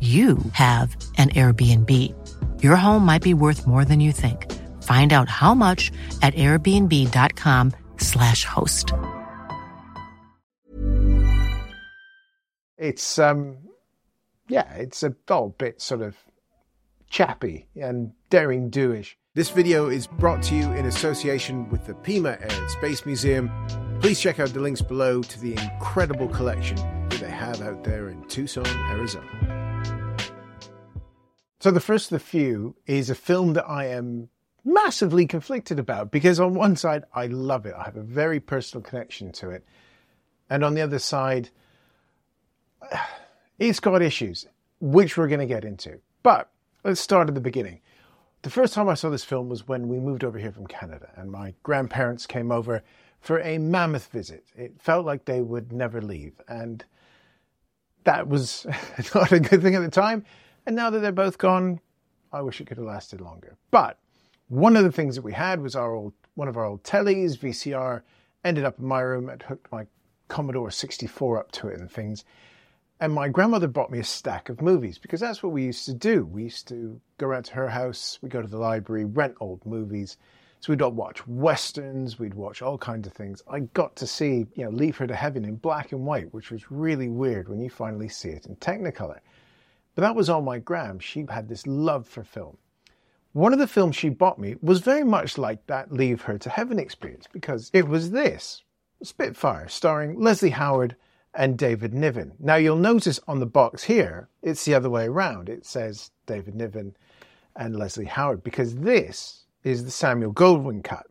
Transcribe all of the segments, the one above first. you have an Airbnb. Your home might be worth more than you think. Find out how much at airbnb.com/host. It's, it's a whole bit sort of chappy and daring-do-ish. This video is brought to you in association with the Pima Air and Space Museum. Please check out the links below to the incredible collection that they have out there in Tucson, Arizona. So The First of the Few is a film that I am massively conflicted about, because on one side, I love it. I have a very personal connection to it. And on the other side, it's got issues, which we're going to get into. But let's start at the beginning. The first time I saw this film was when we moved over here from Canada, and my grandparents came over for a mammoth visit. It felt like they would never leave. And that was not a good thing at the time. And now that they're both gone, I wish it could have lasted longer. But one of the things that we had was one of our old tellies, VCR, ended up in my room. I'd hooked my Commodore 64 up to it and things. And my grandmother bought me a stack of movies, because that's what we used to do. We used to go out to her house, we'd go to the library, rent old movies. So we'd watch Westerns, we'd watch all kinds of things. I got to see, Leave Her to Heaven in black and white, which was really weird when you finally see it in Technicolor. But that was all my gram. She had this love for film. One of the films she bought me was very much like that Leave Her to Heaven experience, because it was this, Spitfire, starring Leslie Howard and David Niven. Now you'll notice on the box here, it's the other way around. It says David Niven and Leslie Howard, because this is the Samuel Goldwyn cut.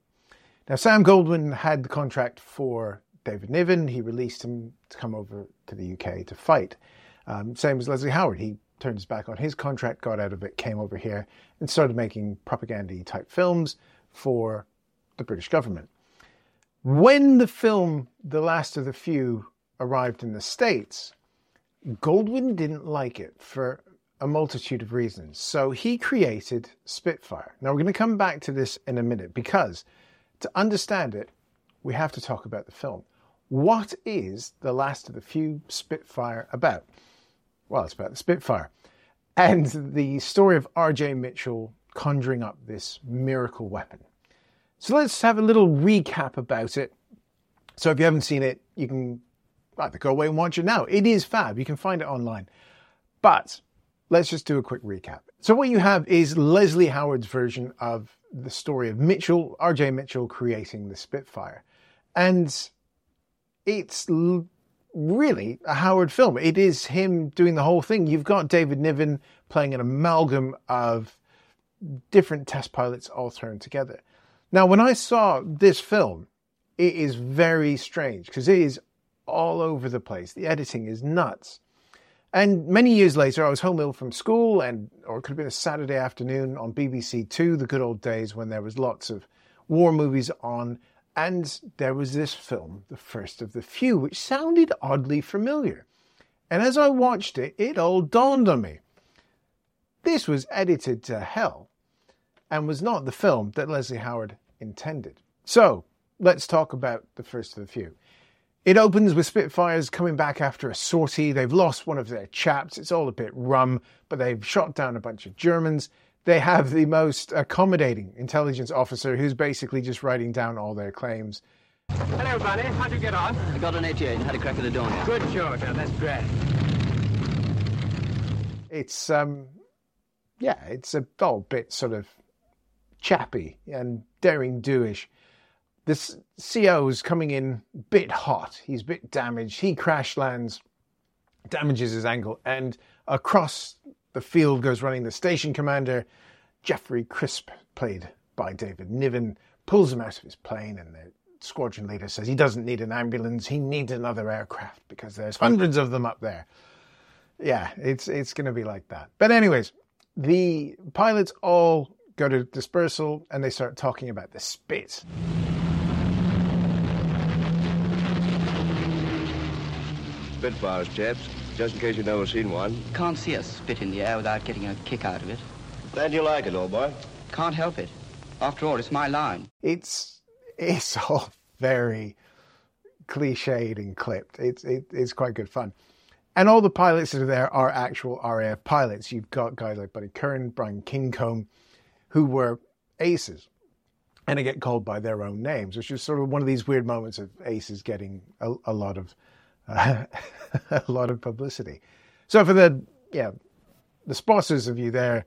Now Sam Goldwyn had the contract for David Niven. He released him to come over to the UK to fight. Same as Leslie Howard. He turned his back on his contract, got out of it, came over here and started making propaganda type films for the British government. When the film The Last of the Few arrived in the States, Goldwyn didn't like it for a multitude of reasons. So he created Spitfire. Now we're going to come back to this in a minute, because to understand it, we have to talk about the film. What is The Last of the Few Spitfire about? Well, it's about the Spitfire and the story of R.J. Mitchell conjuring up this miracle weapon. So let's have a little recap about it. So if you haven't seen it, you can either go away and watch it now. It is fab. You can find it online. But let's just do a quick recap. So what you have is Leslie Howard's version of the story of Mitchell, R.J. Mitchell creating the Spitfire. And it's really a Howard film. It is him doing the whole thing. You've got David Niven playing an amalgam of different test pilots all thrown together. Now, when I saw this film, it is very strange, because it is all over the place. The editing is nuts. And many years later, I was home ill from school, or it could have been a Saturday afternoon on BBC Two, the good old days when there was lots of war movies on. And there was this film, The First of the Few, which sounded oddly familiar. And as I watched it, it all dawned on me. This was edited to hell and was not the film that Leslie Howard intended. So let's talk about The First of the Few. It opens with Spitfires coming back after a sortie. They've lost one of their chaps. It's all a bit rum, but they've shot down a bunch of Germans. They have the most accommodating intelligence officer who's basically just writing down all their claims. Hello, Bunny. How'd you get on? I got an 88 and had a crack at the door. Good, Georgia. That's great. It's, yeah, it's a whole bit sort of chappy and daring-do-ish. This CO is coming in a bit hot. He's a bit damaged. He crash lands, damages his ankle, and across the field goes running the station commander, Jeffrey Crisp, played by David Niven, pulls him out of his plane, and the squadron leader says he doesn't need an ambulance, he needs another aircraft because there's hundreds of them up there. Yeah, it's going to be like that. But anyways, the pilots all go to dispersal, and they start talking about the Spit. Spitfires, chaps, just in case you've never seen one. Can't see a spit in the air without getting a kick out of it. Glad you like it, old boy. Can't help it. After all, it's my line. It's all very cliched and clipped. It's quite good fun. And all the pilots that are there are actual RAF pilots. You've got guys like Buddy Curran, Brian Kingcomb, who were aces. And they get called by their own names, which is sort of one of these weird moments of aces getting a lot of publicity. So for the spotters of you there,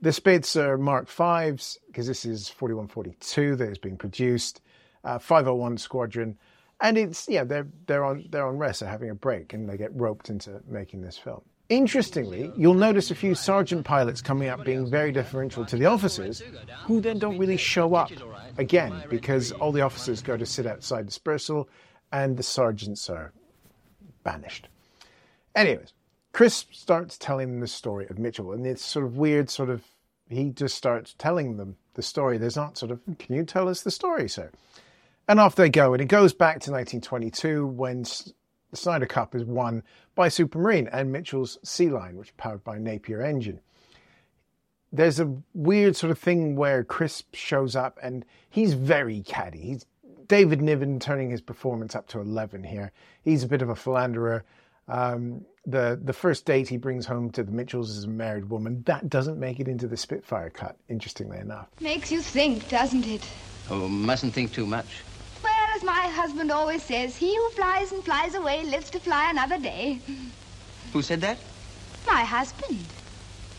the Spits are Mark 5s, because this is 4142 that is being produced, 501 Squadron, and it's they're on rest, they're having a break, and they get roped into making this film. Interestingly, you'll notice a few sergeant pilots coming up being very deferential to the officers, who then don't really show up again, because all the officers go to sit outside dispersal, and the sergeants are banished. Anyways, Chris starts telling them the story of Mitchell, and it's sort of weird, sort of, he just starts telling them the story. There's not sort of, can you tell us the story, sir? And off they go, and it goes back to 1922 when the Schneider Cup is won by Supermarine and Mitchell's Sea Lion, which is powered by a Napier engine. There's a weird sort of thing where Crisp shows up, and he's very catty. He's David Niven turning his performance up to 11 here. He's a bit of a philanderer. The first date he brings home to the Mitchells is a married woman. That doesn't make it into the Spitfire cut, interestingly enough. Makes you think, doesn't it? Oh, mustn't think too much. Well, as my husband always says, he who flies and flies away lives to fly another day. Who said that? My husband.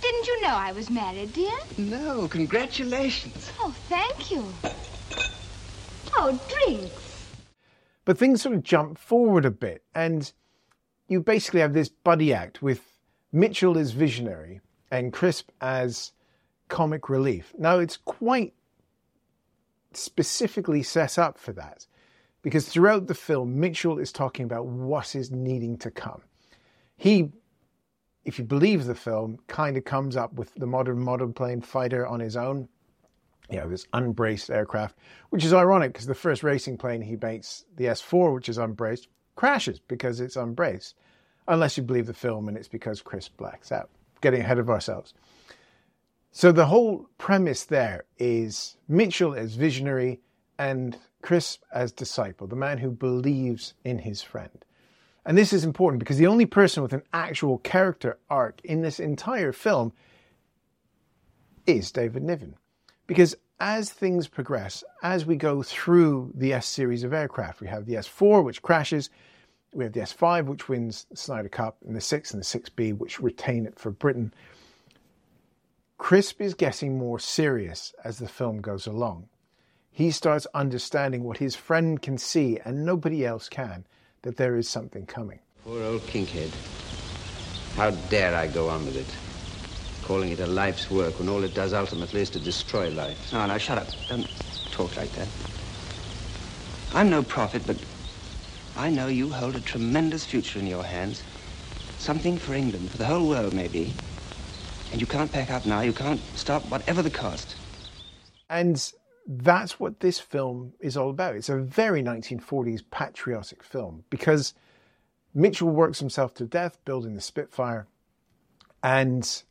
Didn't you know I was married, dear? No, congratulations. Oh, thank you. Oh, drinks. But things sort of jump forward a bit, and you basically have this buddy act with Mitchell as visionary and Crisp as comic relief. Now, it's quite specifically set up for that, because throughout the film, Mitchell is talking about what is needing to come. He, if you believe the film, kind of comes up with the modern plane fighter on his own, this unbraced aircraft, which is ironic because the first racing plane he makes, the S4, which is unbraced, crashes because it's unbraced, unless you believe the film, and it's because Chris blacks out. Getting ahead of ourselves. So the whole premise there is Mitchell as visionary and Chris as disciple, the man who believes in his friend. And this is important because the only person with an actual character arc in this entire film is David Niven. Because as things progress, as we go through the S series of aircraft, we have the S4, which crashes, we have the S5, which wins the Schneider Cup, and the 6 and the 6B, which retain it for Britain. Crisp is getting more serious as the film goes along. He starts understanding what his friend can see, and nobody else can, that there is something coming. Poor old Kinkead. How dare I go on with it? Calling it a life's work when all it does ultimately is to destroy life. No, no, shut up. Don't talk like that. I'm no prophet, but I know you hold a tremendous future in your hands. Something for England, for the whole world, maybe. And you can't pack up now. You can't stop, whatever the cost. And that's what this film is all about. It's a very 1940s patriotic film, because Mitchell works himself to death building the Spitfire, and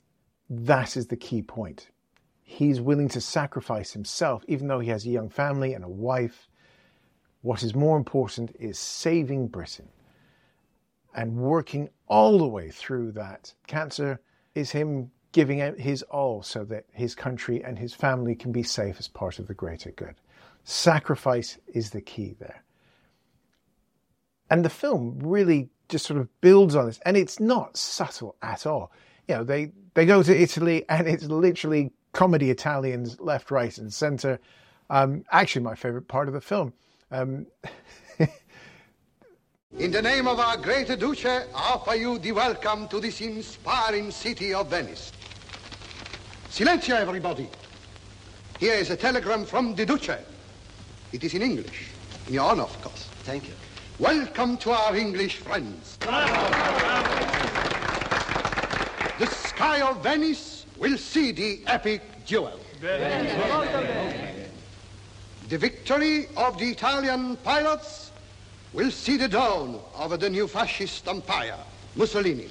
that is the key point. He's willing to sacrifice himself, even though he has a young family and a wife. What is more important is saving Britain. And working all the way through that cancer is him giving out his all so that his country and his family can be safe as part of the greater good. Sacrifice is the key there. And the film really just sort of builds on this. And it's not subtle at all. You know, they go to Italy and it's literally comedy Italians left, right and centre. Actually, my favourite part of the film. In the name of our greater Duce, I offer you the welcome to this inspiring city of Venice. Silenzio, everybody. Here is a telegram from the Duce. It is in English. In your honor, of course. Thank you. Welcome to our English friends. The sky of Venice will see the epic duel. The victory of the Italian pilots will see the dawn of the new fascist empire, Mussolini.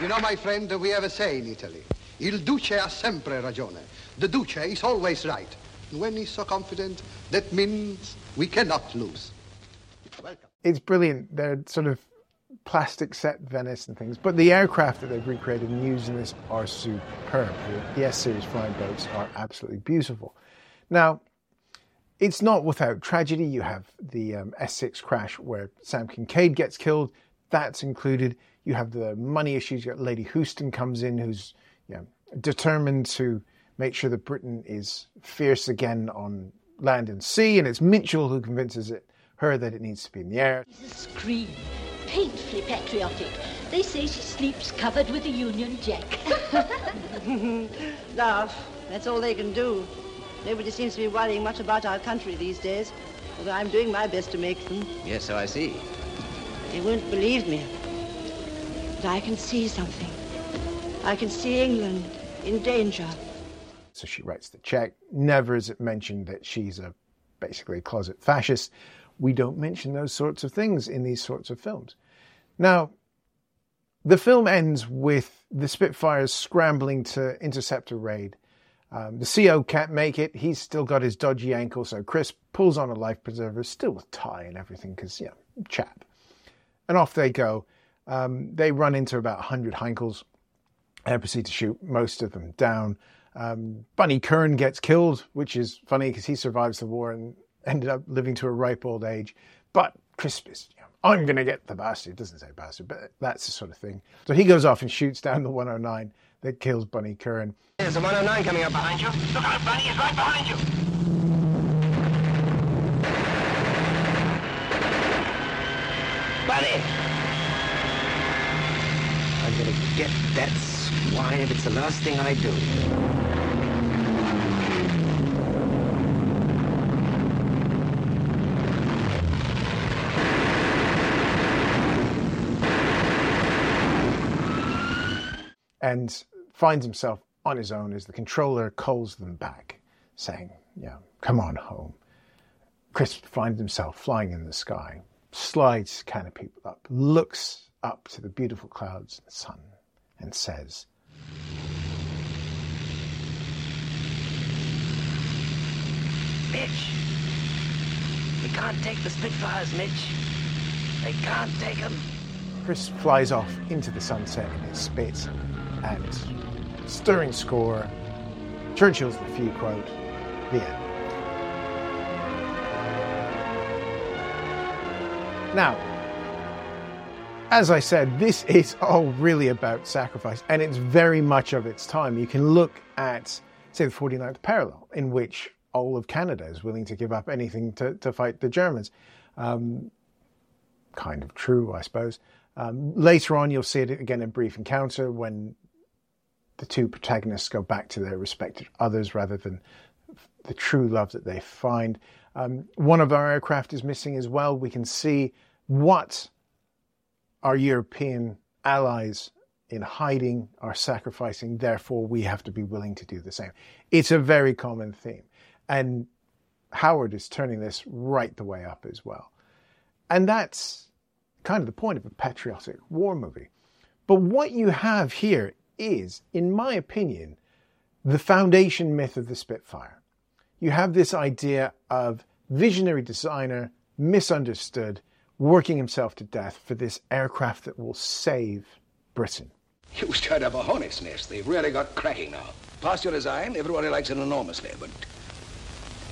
You know, my friend, we have a say in Italy. Il duce ha sempre ragione. The duce is always right. When he's so confident, that means we cannot lose. Welcome. It's brilliant. They're sort of plastic set Venice and things. But the aircraft that they've recreated and used in this are superb. The S-series flying boats are absolutely beautiful. Now, it's not without tragedy. You have the S6 crash where Sam Kinkead gets killed. That's included. You have the money issues. You got Lady Houston comes in, who's determined to make sure that Britain is fierce again on land and sea. And it's Mitchell who convinces her that it needs to be in the air. Mrs. Scream, painfully patriotic. They say she sleeps covered with a Union Jack. Laugh. That's all they can do. Nobody seems to be worrying much about our country these days, although I'm doing my best to make them. Yes, so I see. They won't believe me. But I can see something. I can see England in danger. So she writes the check. Never is it mentioned that she's basically a closet fascist. We don't mention those sorts of things in these sorts of films. Now, the film ends with the Spitfires scrambling to intercept a raid. The CO can't make it. He's still got his dodgy ankle, so Chris pulls on a life preserver, still with tie and everything, because, chap. And off they go. They run into about 100 Heinkels and proceed to shoot most of them down. Bunny Kern gets killed, which is funny because he survives the war and ended up living to a ripe old age. But Crispus, I'm going to get the bastard. It doesn't say bastard, but that's the sort of thing. So he goes off and shoots down the 109. That kills Bunny Curran. There's a 109 coming up behind you. Look out, Bunny, it's right behind you. Bunny! I'm going to get that swine if it's the last thing I do. And finds himself on his own as the controller calls them back, saying, come on home. Crisp finds himself flying in the sky, slides canopy up, looks up to the beautiful clouds and the sun, and says, Mitch, we can't take the Spitfires, Mitch. They can't take them. Crisp flies off into the sunset in his Spitz, and stirring score, Churchill's The Few quote, the end. Now, as I said, this is all really about sacrifice, and it's very much of its time. You can look at, say, the 49th parallel, in which all of Canada is willing to give up anything to fight the Germans. Kind of true, I suppose. Later on, you'll see it again in Brief Encounter when the two protagonists go back to their respected others rather than the true love that they find. One of Our Aircraft Is Missing as well. We can see what our European allies in hiding are sacrificing. Therefore, we have to be willing to do the same. It's a very common theme. And Howard is turning this right the way up as well. And that's kind of the point of a patriotic war movie. But what you have here is, in my opinion, the foundation myth of the Spitfire. You have this idea of visionary designer, misunderstood, working himself to death for this aircraft that will save Britain. You stirred up a hornet's nest. They've really got cracking now. Past your design, everybody likes it enormously, but...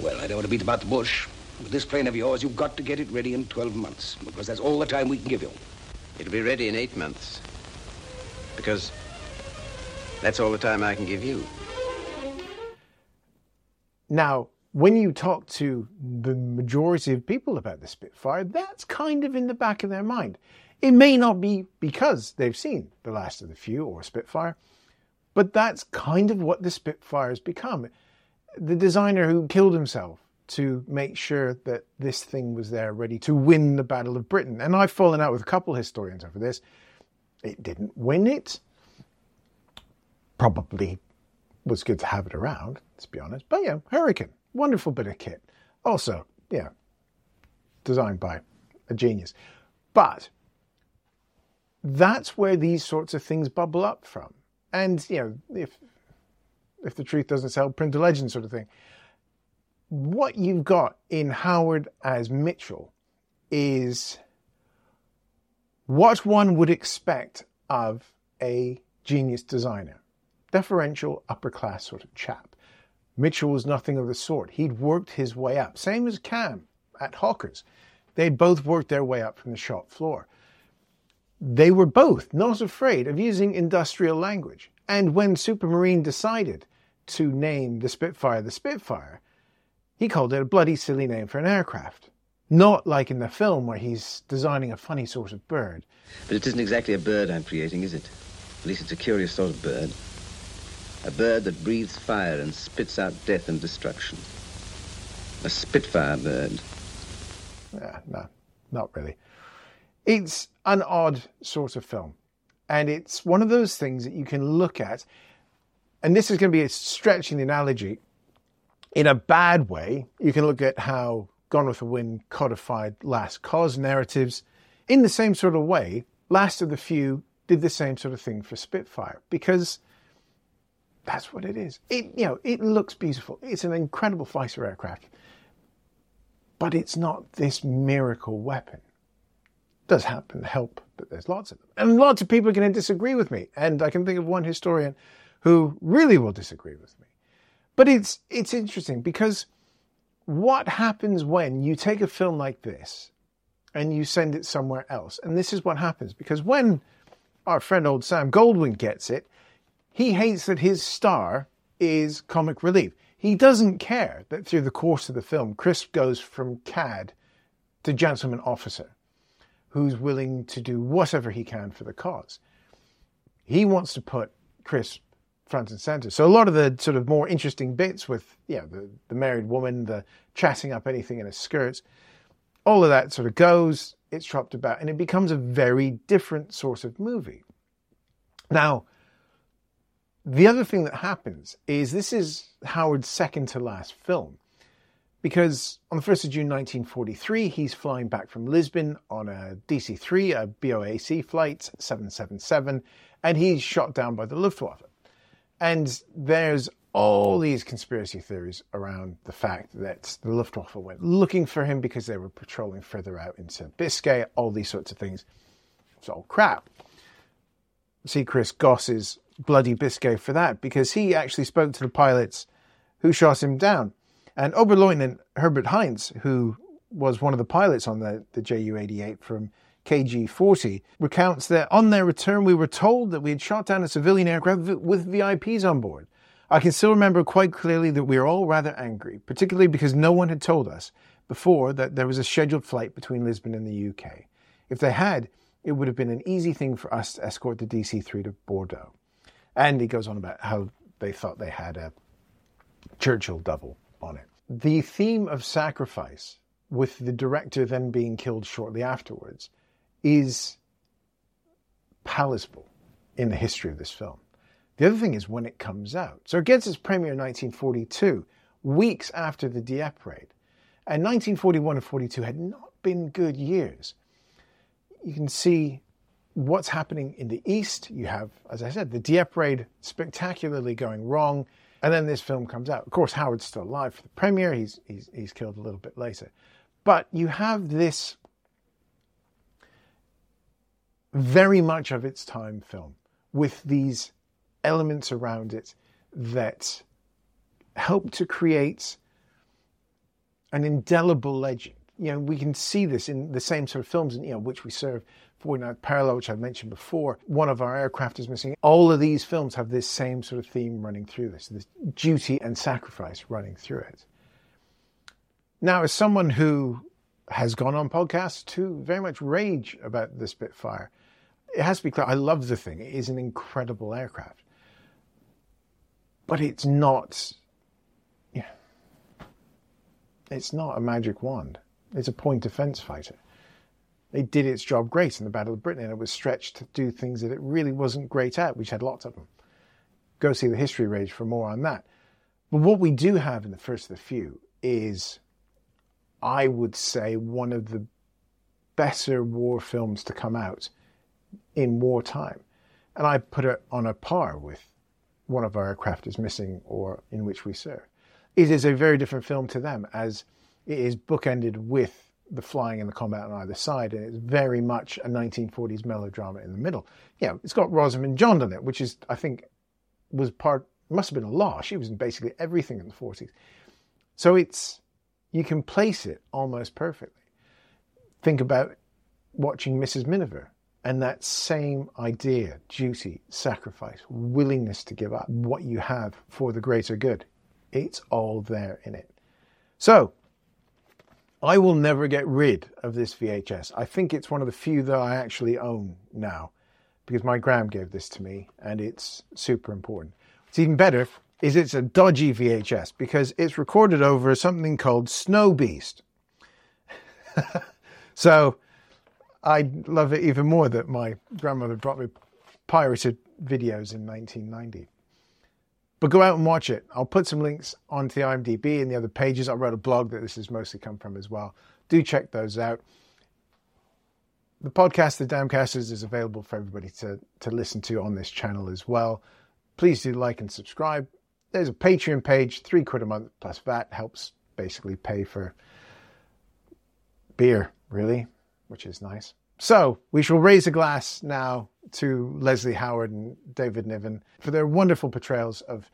well, I don't want to beat about the bush. With this plane of yours, you've got to get it ready in 12 months, because that's all the time we can give you. It'll be ready in 8 months, because that's all the time I can give you. Now, when you talk to the majority of people about the Spitfire, that's kind of in the back of their mind. It may not be because they've seen The Last of the Few or Spitfire, but that's kind of what the Spitfire has become. The designer who killed himself to make sure that this thing was there ready to win the Battle of Britain. And I've fallen out with a couple historians over this. It didn't win it. Probably was good to have it around, let's be honest. But yeah, Hurricane, wonderful bit of kit. Also, yeah, designed by a genius. But that's where these sorts of things bubble up from. And, you know, if the truth doesn't sell, print a legend sort of thing. What you've got in Howard as Mitchell is what one would expect of a genius designer. Deferential, upper-class sort of chap. Mitchell was nothing of the sort. He'd worked his way up. Same as Cam at Hawkers. They both worked their way up from the shop floor. They were both not afraid of using industrial language. And when Supermarine decided to name the Spitfire, he called it a bloody silly name for an aircraft. Not like in the film where he's designing a funny sort of bird. But it isn't exactly a bird I'm creating, is it? At least it's a curious sort of bird. A bird that breathes fire and spits out death and destruction. A Spitfire bird. No, not really. It's an odd sort of film. And it's one of those things that you can look at. And this is going to be a stretching analogy. In a bad way, you can look at how Gone with the Wind codified Last Cause narratives. In the same sort of way, Last of the Few did the same sort of thing for Spitfire, because that's what it is. It looks beautiful. It's an incredible fighter aircraft, but it's not this miracle weapon. It does happen to help that there's lots of them. And lots of people are going to disagree with me, and I can think of one historian who really will disagree with me. But it's interesting, because what happens when you take a film like this and you send it somewhere else? And this is what happens, because when our friend old Sam Goldwyn gets it, he hates that his star is comic relief. He doesn't care that through the course of the film, Chris goes from cad to gentleman officer who's willing to do whatever he can for the cause. He wants to put Chris front and center. So a lot of the sort of more interesting bits with the married woman, the chatting up anything in a skirt, all of that sort of goes, it's chopped about, and it becomes a very different sort of movie. Now, the other thing that happens is this is Howard's second to last film, because on the 1st of June 1943, he's flying back from Lisbon on a DC-3, a BOAC flight, 777, and he's shot down by the Luftwaffe. And there's all these conspiracy theories around the fact that the Luftwaffe went looking for him because they were patrolling further out into Biscay, all these sorts of things. It's all crap. See Chris Goss's bloody Biscay for that, because he actually spoke to the pilots who shot him down. And Oberleutnant Herbert Heinz, who was one of the pilots on the Ju-88 from KG-40, recounts that on their return we were told that we had shot down a civilian aircraft with VIPs on board. I can still remember quite clearly that we were all rather angry, particularly because no one had told us before that there was a scheduled flight between Lisbon and the UK. If they had, it would have been an easy thing for us to escort the DC-3 to Bordeaux. And he goes on about how they thought they had a Churchill double on it. The theme of sacrifice, with the director then being killed shortly afterwards, is palatable in the history of this film. The other thing is when it comes out. So it gets its premiere in 1942, weeks after the Dieppe raid. And 1941 and 42 had not been good years. You can see what's happening in the East. You have, as I said, the Dieppe raid spectacularly going wrong. And then this film comes out. Of course, Howard's still alive for the premiere. He's killed a little bit later. But you have this very much of its time film with these elements around it that help to create an indelible legend. You know, we can see this in the same sort of films, you know, which we serve, 49th Parallel, which I mentioned before, One of Our Aircraft Is Missing. All of these films have this same sort of theme running through this duty and sacrifice running through it. Now, as someone who has gone on podcasts to very much rage about the Spitfire, it has to be clear, I love the thing. It is an incredible aircraft. But it's not, you know, it's not a magic wand. It's a point defence fighter. It did its job great in the Battle of Britain, and it was stretched to do things that it really wasn't great at, which had lots of them. Go see the History Rage for more on that. But what we do have in The First of the Few is, I would say, one of the better war films to come out in wartime. And I put it on a par with One of Our Aircraft Is Missing or In Which We Serve. It is a very different film to them, as it is bookended with the flying and the combat on either side, and it's very much a 1940s melodrama in the middle. Yeah, it's got Rosamund John on it, which is, I think, was part, must have been a law. She was in basically everything in the 40s. So it's, you can place it almost perfectly. Think about watching Mrs. Miniver and that same idea: duty, sacrifice, willingness to give up what you have for the greater good. It's all there in it. So, I will never get rid of this VHS. I think it's one of the few that I actually own now, because my gram gave this to me, and it's super important. What's even better is it's a dodgy VHS, because it's recorded over something called Snow Beast. So I love it even more that my grandmother brought me pirated videos in 1990. But go out and watch it. I'll put some links onto the IMDb and the other pages. I wrote a blog that this has mostly come from as well. Do check those out. The podcast, The Damncasters, is available for everybody to listen to on this channel as well. Please do like and subscribe. There's a Patreon page, £3 a month plus VAT. Helps basically pay for beer, really, which is nice. So we shall raise a glass now to Leslie Howard and David Niven for their wonderful portrayals of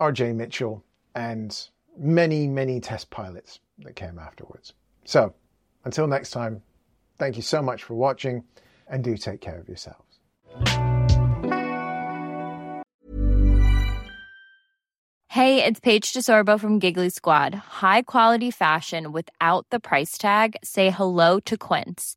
R.J. Mitchell and many, many test pilots that came afterwards. So until next time, thank you so much for watching, and do take care of yourselves. Hey, it's Paige DeSorbo from Giggly Squad. High quality fashion without the price tag. Say hello to Quince.